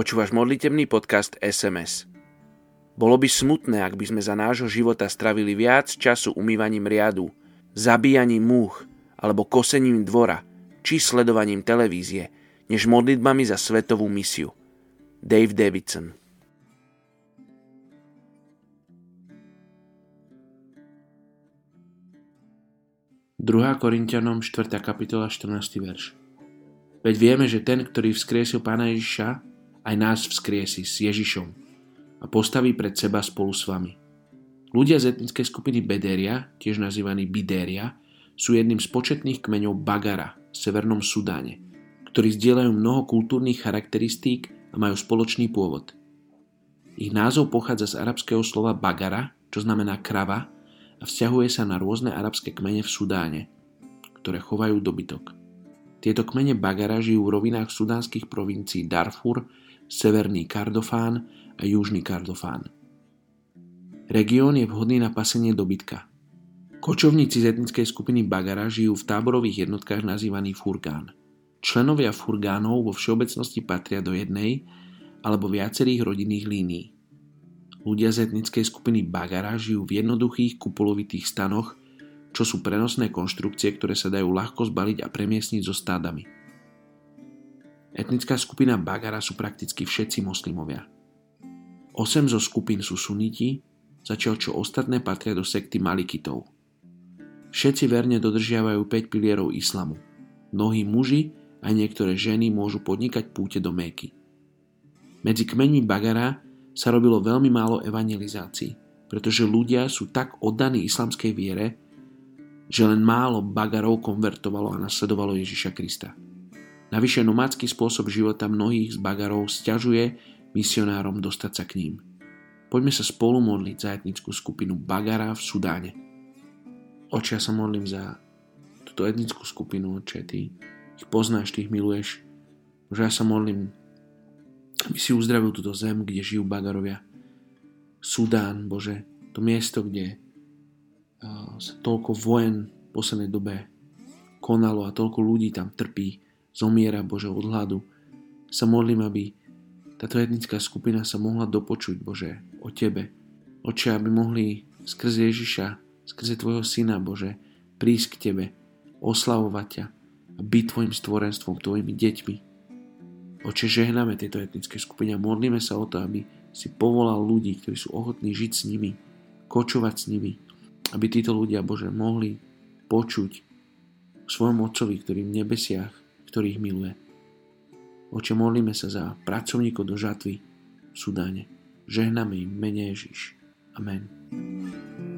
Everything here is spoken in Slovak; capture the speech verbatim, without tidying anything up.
Počúvaš modlitebný podcast es em es. Bolo by smutné, ak by sme za nášho života stravili viac času umývaním riadu, zabíjaním múch alebo kosením dvora či sledovaním televízie, než modlitbami za svetovú misiu. Dave Davidson. druhá. Korinťanom štvrtá kapitola štrnásty verš. Veď vieme, že ten, ktorý vzkriesil Pána Ježiša, aj nás vzkriesí s Ježišom a postaví pred seba spolu s vami. Ľudia z etnickej skupiny Bedéria, tiež nazývaní Bidéria, sú jedným z početných kmeňov Bagara v Severnom Sudáne, ktorí zdieľajú mnoho kultúrnych charakteristík a majú spoločný pôvod. Ich názov pochádza z arabského slova Bagara, čo znamená krava, a vzťahuje sa na rôzne arabské kmene v Sudáne, ktoré chovajú dobytok. Tieto kmene Bagara žijú v rovinách sudánskych provincií Darfur, Severný Kordofán a Južný Kordofán. Región je vhodný na pasenie dobytka. Kočovníci z etnickej skupiny Bagara žijú v táborových jednotkách nazývaných furgán. Členovia furgánov vo všeobecnosti patria do jednej alebo viacerých rodinných línií. Ľudia z etnickej skupiny Bagara žijú v jednoduchých kupolovitých stanoch, čo sú prenosné konštrukcie, ktoré sa dajú ľahko zbaliť a premiesniť so stádami. Etnická skupina Bagara sú prakticky všetci moslimovia. Osem zo skupín sú suniti, zatiaľ čo ostatné patria do sekty Malikitov. Všetci verne dodržiavajú päť pilierov islamu. Mnohí muži a niektoré ženy môžu podnikať púte do Méky. Medzi kmeňmi Bagara sa robilo veľmi málo evangelizácií, pretože ľudia sú tak oddaní islamskej viere, že len málo Bagarov konvertovalo a nasledovalo Ježiša Krista. Navyše nomádsky spôsob života mnohých z Bagarov sťažuje misionárom dostať sa k ním. Poďme sa spolu modliť za etnickú skupinu Bagara v Sudáne. Oče, ja sa modlím za túto etnickú skupinu, Oče, Ty ich poznáš, Ty ich miluješ. Bože, ja sa modlím, aby si uzdravil túto zem, kde žijú Bagarovia. Sudán, Bože, to miesto, kde sa toľko vojen v poslednej dobe konalo a toľko ľudí tam trpí, zomiera, Bože, od hladu. Sa modlím, aby táto etnická skupina sa mohla dopočuť, Bože, o Tebe. Oče, aby mohli skrze Ježiša, skrze Tvojho Syna, Bože, prísť k Tebe, oslavovať ťa a byť Tvojim stvorenstvom, Tvojimi deťmi. Oče, žehname tejto etnické skupine a modlíme sa o to, aby si povolal ľudí, ktorí sú ochotní žiť s nimi, kočovať s nimi, aby títo ľudia, Bože, mohli počuť o svojom Otcovi, ktorý v nebesiach, ktorý ich miluje. Oče, modlíme sa za pracovníkov do žatvy v Sudáne. Žehname im mene Ježiš. Amen.